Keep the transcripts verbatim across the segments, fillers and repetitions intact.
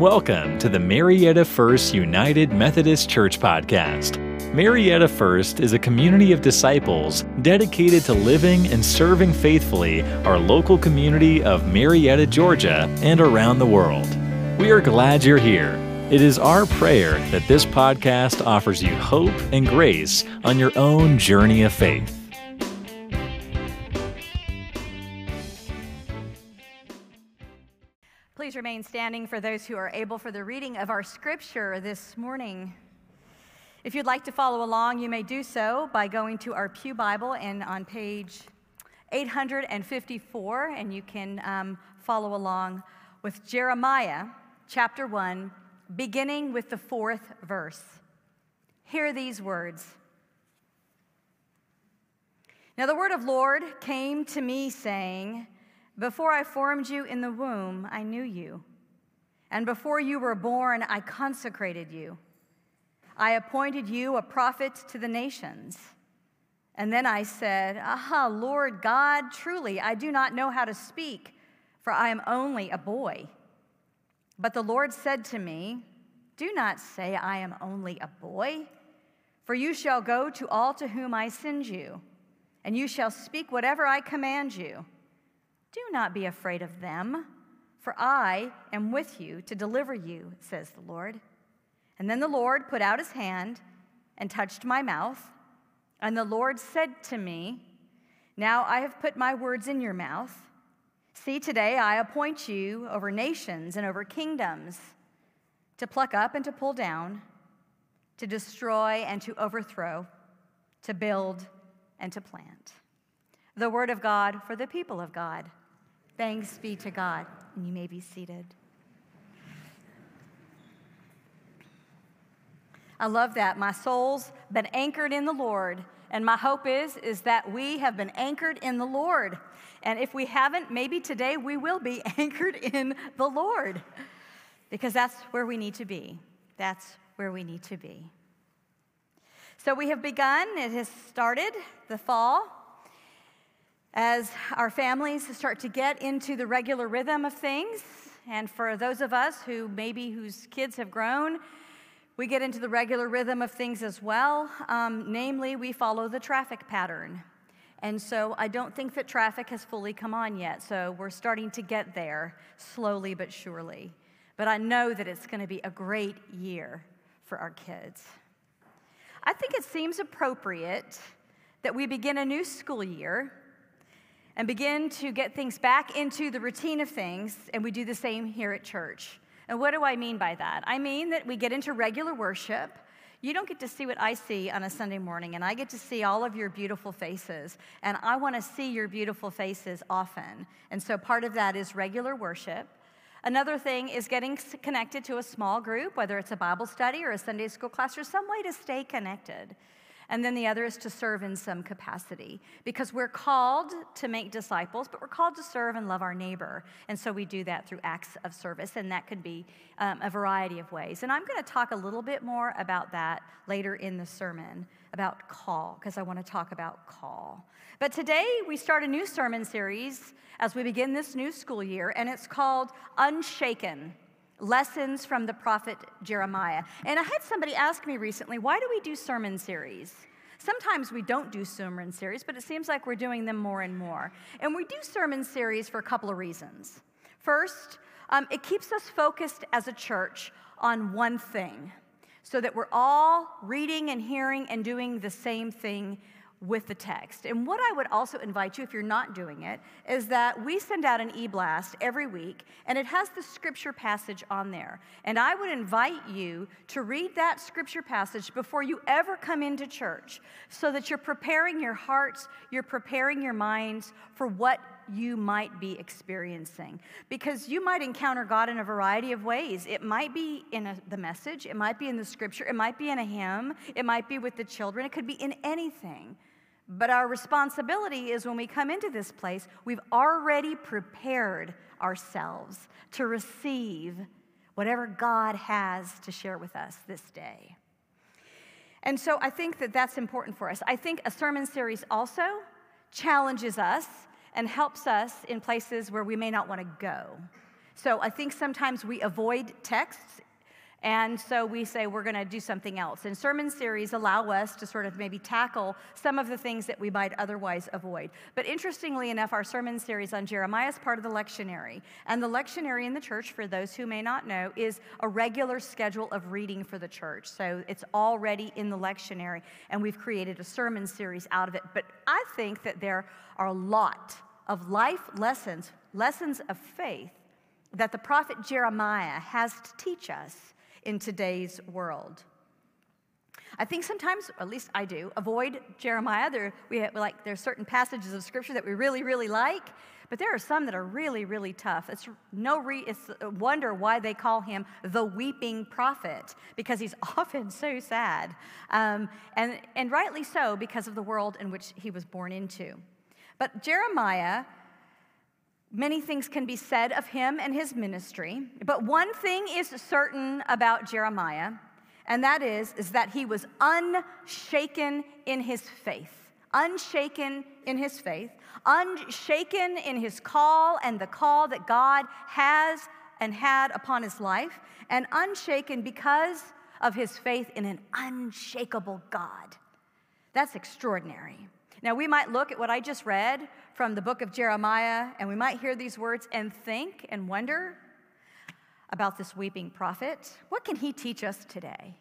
Welcome to the Marietta First United Methodist Church podcast. Marietta First is a community of disciples dedicated to living and serving faithfully our local community of Marietta, Georgia, and around the world. We are glad you're here. It is our prayer that this podcast offers you hope and grace on your own journey of faith. Please remain standing for those who are able for the reading of our scripture this morning. If you'd like to follow along, you may do so by going to our Pew Bible and on page eight hundred fifty-four, and you can um, follow along with Jeremiah chapter one, beginning with the fourth verse. Hear these words. Now the word of the Lord came to me, saying, Before I formed you in the womb, I knew you. And before you were born, I consecrated you. I appointed you a prophet to the nations. And then I said, Aha, Lord God, truly, I do not know how to speak, for I am only a boy. But the Lord said to me, Do not say I am only a boy, for you shall go to all to whom I send you, and you shall speak whatever I command you. Do not be afraid of them, for I am with you to deliver you, says the Lord. And then the Lord put out his hand and touched my mouth. And the Lord said to me, Now I have put my words in your mouth. See, today I appoint you over nations and over kingdoms, to pluck up and to pull down, to destroy and to overthrow, to build and to plant. The word of God for the people of God. Thanks be to God. And you may be seated. I love that. My soul's been anchored in the Lord. And my hope is, is that we have been anchored in the Lord. And if we haven't, maybe today we will be anchored in the Lord. Because that's where we need to be. That's where we need to be. So we have begun. It has started the fall. As our families start to get into the regular rhythm of things, and for those of us who maybe whose kids have grown, we get into the regular rhythm of things as well. Um, namely, we follow the traffic pattern. And so I don't think that traffic has fully come on yet, so we're starting to get there slowly but surely. But I know that it's going to be a great year for our kids. I think it seems appropriate that we begin a new school year and begin to get things back into the routine of things, and we do the same here at church. And what do I mean by that? I mean that we get into regular worship. You don't get to see what I see on a Sunday morning, and I get to see all of your beautiful faces, and I want to see your beautiful faces often. And so part of that is regular worship. Another thing is getting connected to a small group, whether it's a Bible study or a Sunday school class or some way to stay connected. And then the other is to serve in some capacity, because we're called to make disciples, but we're called to serve and love our neighbor. And so we do that through acts of service, and that could be um, a variety of ways. And I'm going to talk a little bit more about that later in the sermon, about call, because I want to talk about call. But today we start a new sermon series as we begin this new school year, and it's called Unshaken. Lessons from the prophet Jeremiah. And I had somebody ask me recently, why do we do sermon series? Sometimes we don't do sermon series, but it seems like we're doing them more and more. And we do sermon series for a couple of reasons. First, um, it keeps us focused as a church on one thing, so that we're all reading and hearing and doing the same thing with the text. And what I would also invite you, if you're not doing it, is that we send out an e-blast every week, and it has the scripture passage on there. And I would invite you to read that scripture passage before you ever come into church, so that you're preparing your hearts, you're preparing your minds for what you might be experiencing. Because you might encounter God in a variety of ways. It might be in a, the message, it might be in the scripture, it might be in a hymn, it might be with the children, it could be in anything. But our responsibility is when we come into this place, we've already prepared ourselves to receive whatever God has to share with us this day. And so I think that that's important for us. I think a sermon series also challenges us and helps us in places where we may not want to go. So I think sometimes we avoid texts, and so we say we're going to do something else. And sermon series allow us to sort of maybe tackle some of the things that we might otherwise avoid. But interestingly enough, our sermon series on Jeremiah is part of the lectionary. And the lectionary in the church, for those who may not know, is a regular schedule of reading for the church. So it's already in the lectionary, and we've created a sermon series out of it. But I think that there are a lot of life lessons, lessons of faith, that the prophet Jeremiah has to teach us in today's world. I think sometimes, or at least I do, avoid Jeremiah. There, we have, like, there are certain passages of Scripture that we really, really like, but there are some that are really, really tough. It's no re, it's a wonder why they call him the weeping prophet, because he's often so sad, um, and, and rightly so, because of the world in which he was born into. But Jeremiah, many things can be said of him and his ministry, but one thing is certain about Jeremiah, and that is, is that he was unshaken in his faith, unshaken in his faith, unshaken in his call and the call that God has and had upon his life, and unshaken because of his faith in an unshakable God. That's extraordinary. Now, we might look at what I just read from the book of Jeremiah, and we might hear these words and think and wonder about this weeping prophet. What can he teach us today?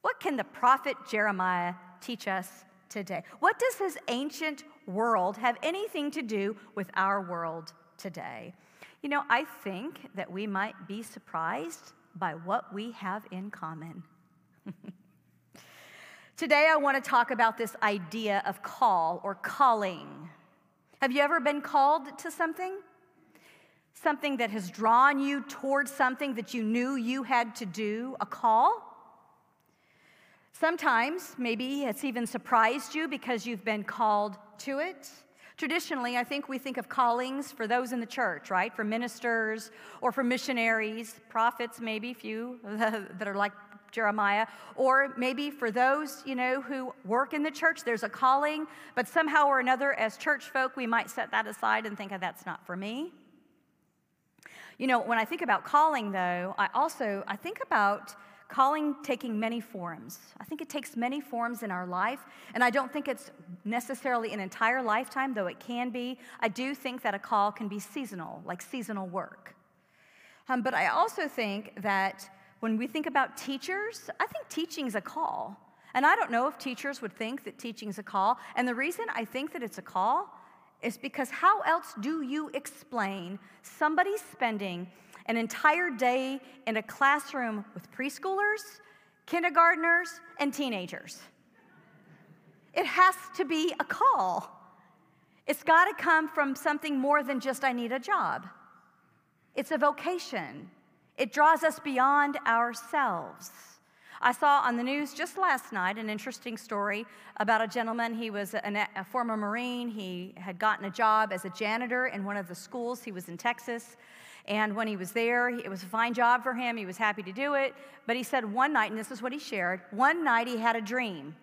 What can the prophet Jeremiah teach us today? What does his ancient world have anything to do with our world today? You know, I think that we might be surprised by what we have in common. Today I want to talk about this idea of call or calling. Have you ever been called to something? Something that has drawn you towards something that you knew you had to do, a call? Sometimes maybe it's even surprised you because you've been called to it. Traditionally, I think we think of callings for those in the church, right? For ministers or for missionaries, prophets maybe, few that are like Jeremiah, or maybe for those, you know, who work in the church, there's a calling, but somehow or another, as church folk, we might set that aside and think, oh, that's not for me. You know, when I think about calling, though, I also, I think about calling taking many forms. I think it takes many forms in our life, and I don't think it's necessarily an entire lifetime, though it can be. I do think that a call can be seasonal, like seasonal work. Um, but I also think that when we think about teachers, I think teaching's a call. And I don't know if teachers would think that teaching's a call. And the reason I think that it's a call is because how else do you explain somebody spending an entire day in a classroom with preschoolers, kindergartners, and teenagers? It has to be a call. It's got to come from something more than just, I need a job. It's a vocation. It draws us beyond ourselves. I saw on the news just last night an interesting story about a gentleman. He was an, a former Marine. He had gotten a job as a janitor in one of the schools. He was in Texas. And when he was there, it was a fine job for him. He was happy to do it. But he said one night, and this is what he shared, one night he had a dream.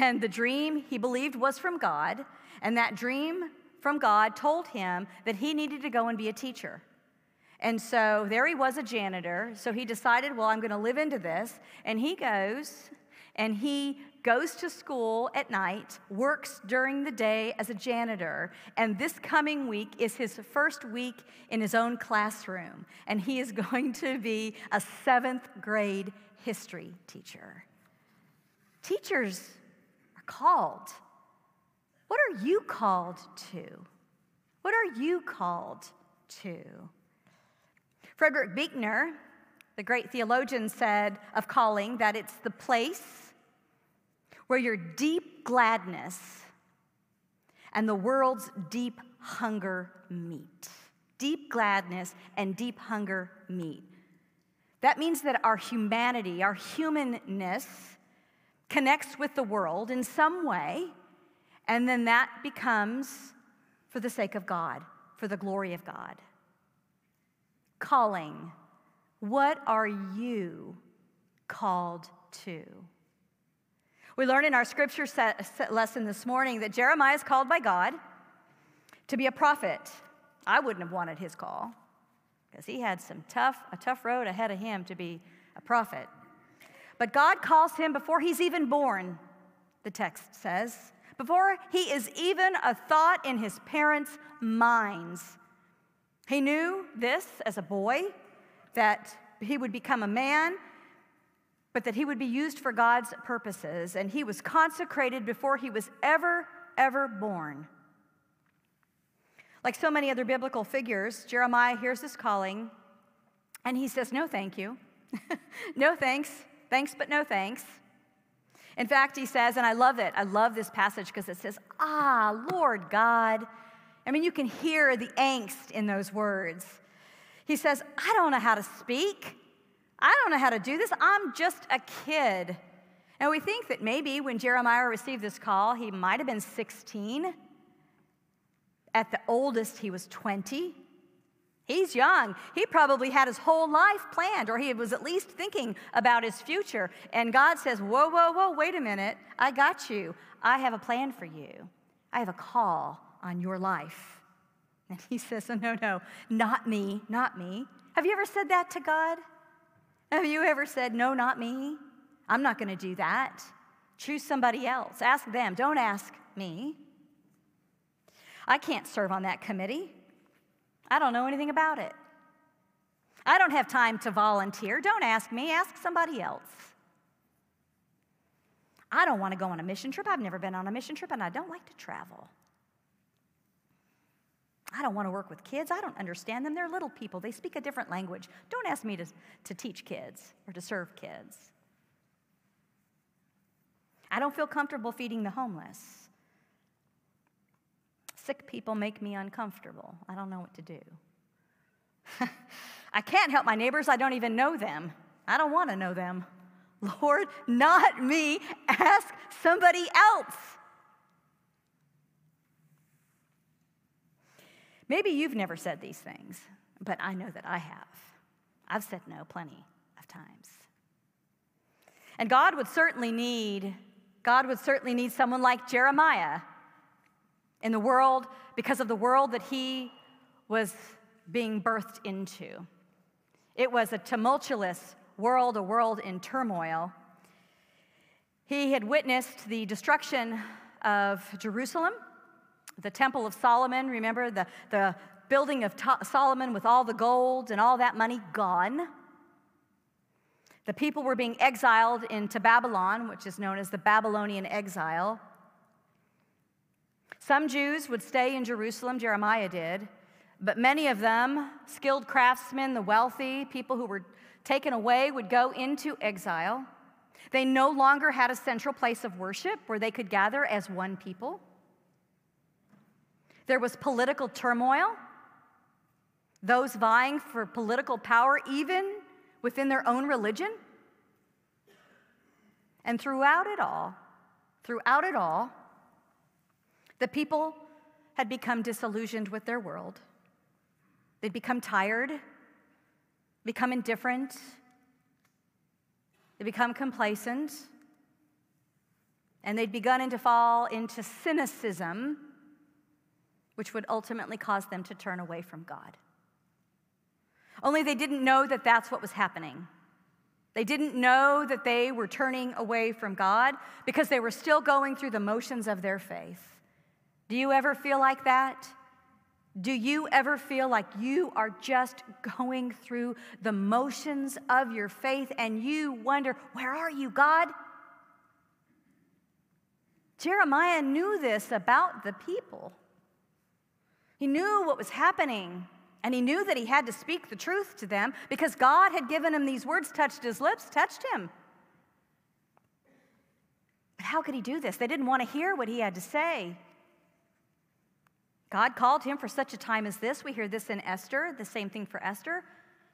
And the dream he believed was from God. And that dream from God told him that he needed to go and be a teacher. And so there he was, a janitor, so he decided, well, I'm going to live into this, and he goes, and he goes to school at night, works during the day as a janitor, and this coming week is his first week in his own classroom, and he is going to be a seventh grade history teacher. Teachers are called. What are you called to? What are you called to? Frederick Bickner, the great theologian, said of calling that it's the place where your deep gladness and the world's deep hunger meet. Deep gladness and deep hunger meet. That means that our humanity, our humanness, connects with the world in some way, and then that becomes for the sake of God, for the glory of God. Calling. What are you called to? We learn in our scripture set, set lesson this morning that Jeremiah is called by God to be a prophet. I wouldn't have wanted his call. because he had some tough, a tough road ahead of him to be a prophet. But God calls him before he's even born, the text says, before he is even a thought in his parents' minds. He knew this as a boy, that he would become a man, but that he would be used for God's purposes, and he was consecrated before he was ever, ever born. Like so many other biblical figures, Jeremiah hears this calling, and he says, no thank you. No thanks. Thanks, but no thanks. In fact, he says, and I love it, I love this passage because it says, ah, Lord God. I mean, you can hear the angst in those words. He says, I don't know how to speak. I don't know how to do this. I'm just a kid. And we think that maybe when Jeremiah received this call, he might have been sixteen. At the oldest, he was twenty. He's young. He probably had his whole life planned, or he was at least thinking about his future. And God says, whoa, whoa, whoa, wait a minute. I got you. I have a plan for you. I have a call on your life. And he says, oh, no, no, not me, not me. Have you ever said that to God? Have you ever said, no, not me? I'm not going to do that. Choose somebody else. Ask them. Don't ask me. I can't serve on that committee. I don't know anything about it. I don't have time to volunteer. Don't ask me. Ask somebody else. I don't want to go on a mission trip. I've never been on a mission trip, and I don't like to travel. I don't want to work with kids. I don't understand them. They're little people. They speak a different language. Don't ask me to, to teach kids or to serve kids. I don't feel comfortable feeding the homeless. Sick people make me uncomfortable. I don't know what to do. I can't help my neighbors. I don't even know them. I don't want to know them. Lord, not me. Ask somebody else. Maybe you've never said these things, but I know that I have. I've said no plenty of times. And God would certainly need, God would certainly need someone like Jeremiah in the world, because of the world that he was being birthed into. It was a tumultuous world, a world in turmoil. He had witnessed the destruction of Jerusalem, the Temple of Solomon. Remember, the, the building of Solomon with all the gold and all that money gone. The people were being exiled into Babylon, which is known as the Babylonian exile. Some Jews would stay in Jerusalem, Jeremiah did, but many of them, skilled craftsmen, the wealthy, people who were taken away, would go into exile. They no longer had a central place of worship where they could gather as one people. There was political turmoil, those vying for political power even within their own religion. And throughout it all, throughout it all, the people had become disillusioned with their world. They'd become tired, become indifferent, they'd become complacent, and they'd begun to fall into cynicism, which would ultimately cause them to turn away from God. Only they didn't know that that's what was happening. They didn't know that they were turning away from God because they were still going through the motions of their faith. Do you ever feel like that? Do you ever feel like you are just going through the motions of your faith and you wonder, where are you, God? Jeremiah knew this about the people. He knew what was happening, and he knew that he had to speak the truth to them because God had given him these words, touched his lips, touched him. But how could he do this? They didn't want to hear what he had to say. God called him for such a time as this. We hear this in Esther, the same thing for Esther.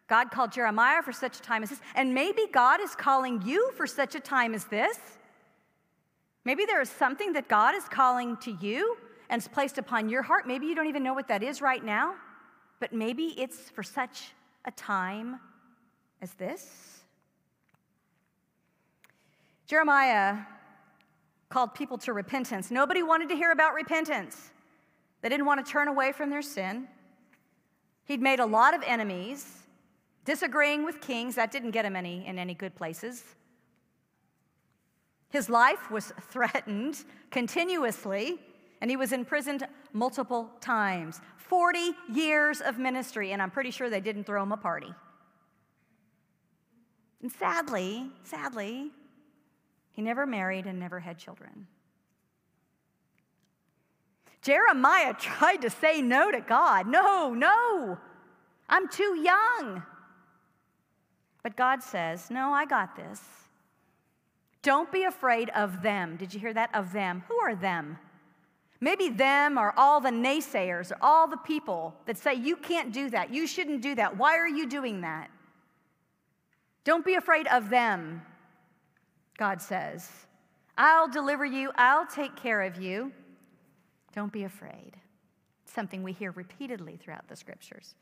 God called Jeremiah for such a time as this. And maybe God is calling you for such a time as this. Maybe there is something that God is calling to you and is placed upon your heart. Maybe you don't even know what that is right now, but maybe it's for such a time as this. Jeremiah called people to repentance. Nobody wanted to hear about repentance. They didn't want to turn away from their sin. He'd made a lot of enemies, disagreeing with kings. That didn't get him any in any good places. His life was threatened continuously, and he was imprisoned multiple times. forty years of ministry, and I'm pretty sure they didn't throw him a party. And sadly, sadly, he never married and never had children. Jeremiah tried to say no to God. No, no, I'm too young. But God says, no, I got this. Don't be afraid of them. Did you hear that? Of them. Who are them? Maybe them are all the naysayers, or all the people that say, you can't do that. You shouldn't do that. Why are you doing that? Don't be afraid of them, God says. I'll deliver you. I'll take care of you. Don't be afraid. It's something we hear repeatedly throughout the scriptures.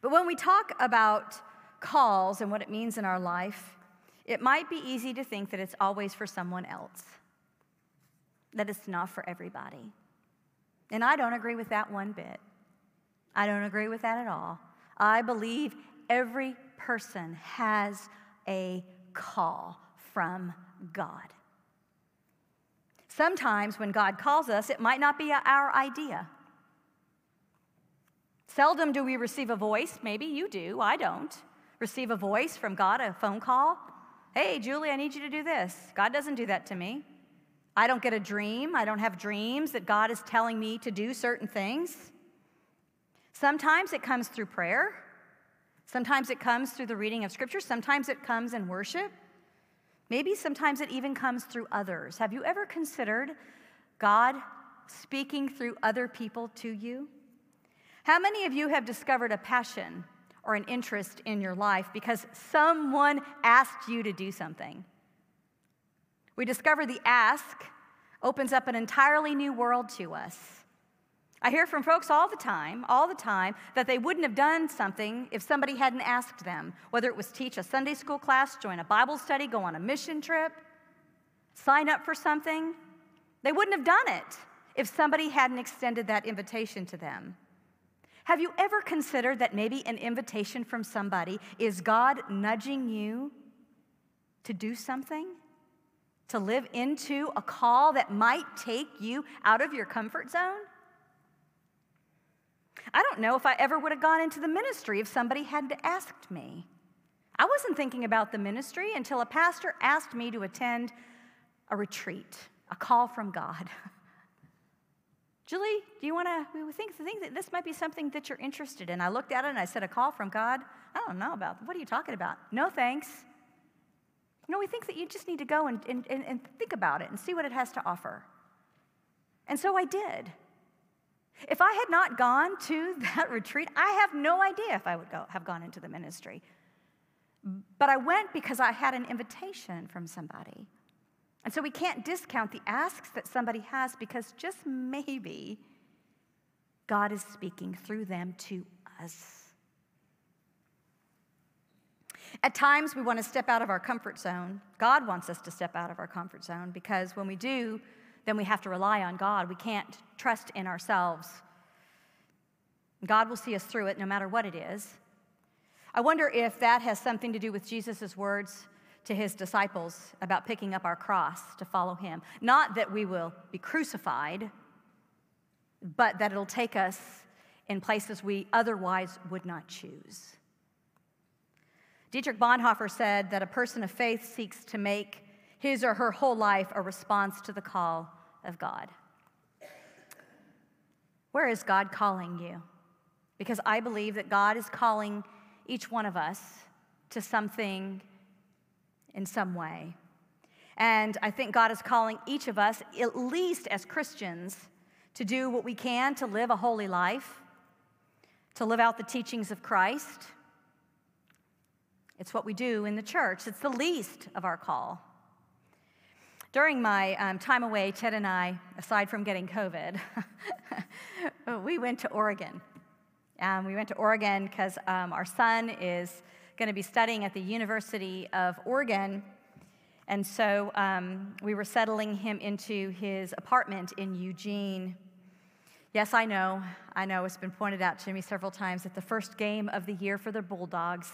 But when we talk about calls and what it means in our life, it might be easy to think that it's always for someone else, that it's not for everybody. And I don't agree with that one bit. I don't agree with that at all. I believe every person has a call from God. Sometimes when God calls us, it might not be our idea. Seldom do we receive a voice. Maybe you do. I don't. Receive a voice from God, a phone call. Hey, Julie, I need you to do this. God doesn't do that to me. I don't get a dream. I don't have dreams that God is telling me to do certain things. Sometimes it comes through prayer. Sometimes it comes through the reading of Scripture. Sometimes it comes in worship. Maybe sometimes it even comes through others. Have you ever considered God speaking through other people to you? How many of you have discovered a passion or an interest in your life because someone asked you to do something? We discover the ask opens up an entirely new world to us. I hear from folks all the time, all the time, that they wouldn't have done something if somebody hadn't asked them, whether it was teach a Sunday school class, join a Bible study, go on a mission trip, sign up for something. They wouldn't have done it if somebody hadn't extended that invitation to them. Have you ever considered that maybe an invitation from somebody is God nudging you to do something, to live into a call that might take you out of your comfort zone? I don't know if I ever would have gone into the ministry if somebody hadn't asked me. I wasn't thinking about the ministry until a pastor asked me to attend a retreat, a call from God. Julie, do you want to, we think, think that this might be something that you're interested in. I looked at it and I said, a call from God? I don't know about, what are you talking about? No thanks. You know, we think that you just need to go and, and, and think about it and see what it has to offer. And so I did. If I had not gone to that retreat, I have no idea if I would go, have gone into the ministry. But I went because I had an invitation from somebody. And so we can't discount the asks that somebody has because just maybe God is speaking through them to us. At times, we want to step out of our comfort zone. God wants us to step out of our comfort zone because when we do, then we have to rely on God. We can't trust in ourselves. God will see us through it no matter what it is. I wonder if that has something to do with Jesus' words to his disciples about picking up our cross to follow him. Not that we will be crucified, but that it'll take us in places we otherwise would not choose. Dietrich Bonhoeffer said that a person of faith seeks to make his or her whole life a response to the call of God. Where is God calling you? Because I believe that God is calling each one of us to something in some way. And I think God is calling each of us, at least as Christians, to do what we can to live a holy life, to live out the teachings of Christ. It's what we do in the church. It's the least of our call. During my um, time away, Ted and I, aside from getting COVID, we went to Oregon. Um, we went to Oregon because um, our son is going to be studying at the University of Oregon. And so um, we were settling him into his apartment in Eugene. Yes, I know, I know, it's been pointed out to me several times that the first game of the year for the Bulldogs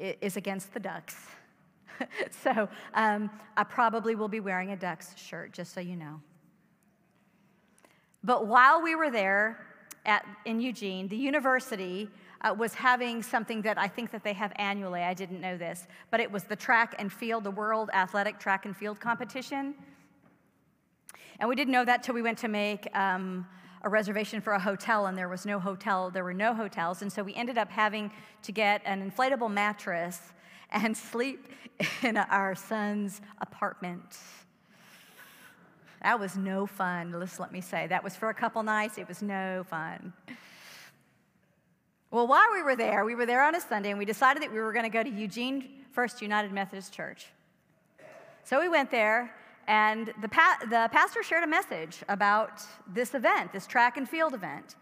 is against the Ducks. so um, I probably will be wearing a Ducks shirt, just so you know. But while we were there at, in Eugene, the university uh, was having something that I think that they have annually, I didn't know this, but it was the track and field, the World Athletic Track and Field Competition. And we didn't know that till we went to make um, a reservation for a hotel, and there was no hotel, there were no hotels, and so we ended up having to get an inflatable mattress and sleep in our son's apartment. That was no fun, just let me say. That was for a couple nights, it was no fun. Well, while we were there, we were there on a Sunday, and we decided that we were gonna go to Eugene First United Methodist Church. So we went there, and the, pa the pastor shared a message about this event, this track and field event.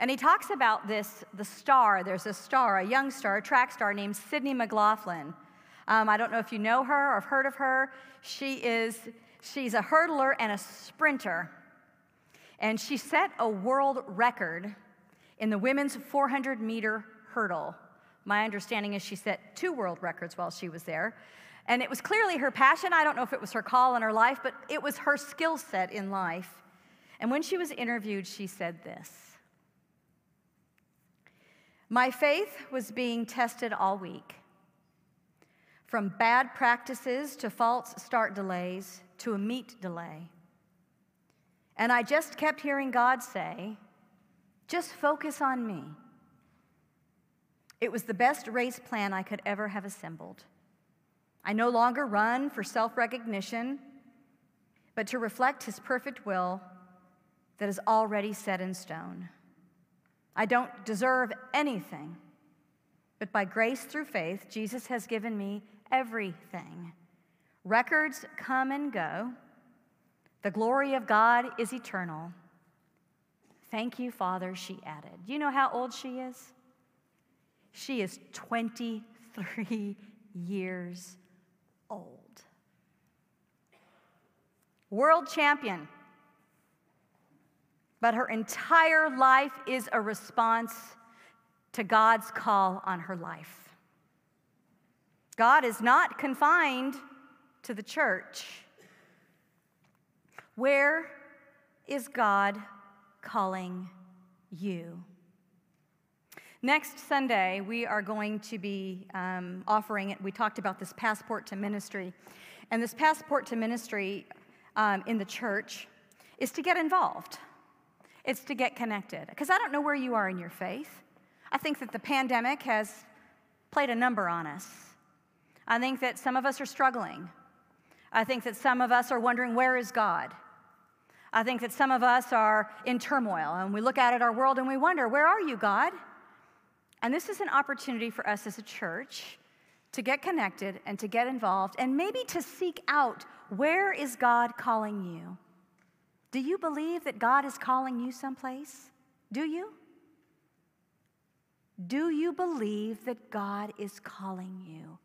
And he talks about this, the star. There's a star, a young star, a track star named Sydney McLaughlin. Um, I don't know if you know her or have heard of her. She is, she's a hurdler and a sprinter. And she set a world record in the women's four hundred meter hurdle. My understanding is she set two world records while she was there. And it was clearly her passion. I don't know if it was her call in her life, but it was her skill set in life. And when she was interviewed, she said this: "My faith was being tested all week. From bad practices to false start delays to a meet delay. And I just kept hearing God say, just focus on me. It was the best race plan I could ever have assembled. I no longer run for self-recognition, but to reflect his perfect will that is already set in stone. I don't deserve anything, but by grace through faith, Jesus has given me everything. Records come and go. The glory of God is eternal. Thank you, Father," she added. Do you know how old she is? She is twenty-three years old. Old. World champion. But her entire life is a response to God's call on her life. God is not confined to the church. Where is God calling you? Next Sunday, we are going to be um, offering it. We talked about this passport to ministry. And this passport to ministry um, in the church is to get involved. It's to get connected. Because I don't know where you are in your faith. I think that the pandemic has played a number on us. I think that some of us are struggling. I think that some of us are wondering, where is God? I think that some of us are in turmoil. And we look out at our world and we wonder, where are you, God? And this is an opportunity for us as a church to get connected and to get involved and maybe to seek out, where is God calling you? Do you believe that God is calling you someplace? Do you? Do you believe that God is calling you?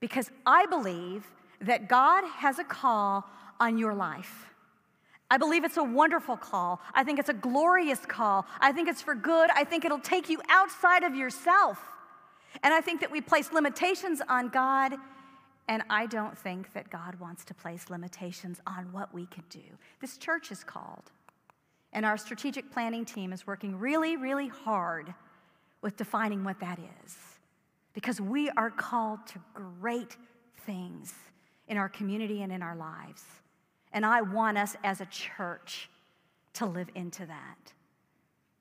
Because I believe that God has a call on your life. I believe it's a wonderful call. I think it's a glorious call. I think it's for good. I think it'll take you outside of yourself. And I think that we place limitations on God, and I don't think that God wants to place limitations on what we can do. This church is called, and our strategic planning team is working really, really hard with defining what that is, because we are called to great things in our community and in our lives. And I want us as a church to live into that.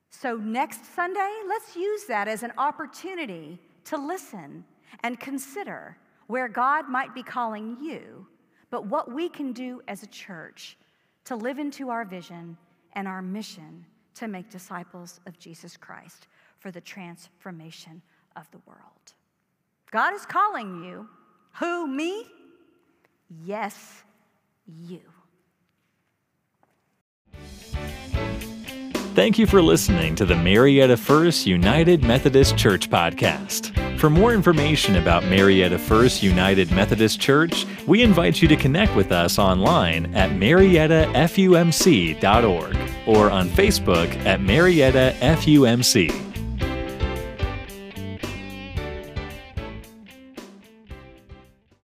So next Sunday, let's use that as an opportunity to listen and consider where God might be calling you, but what we can do as a church to live into our vision and our mission to make disciples of Jesus Christ for the transformation of the world. God is calling you. Who, me? Yes, you. Thank you for listening to the Marietta First United Methodist Church podcast. For more information about Marietta First United Methodist Church, we invite you to connect with us online at marietta f u m c dot org. or on Facebook at Marietta F U M C.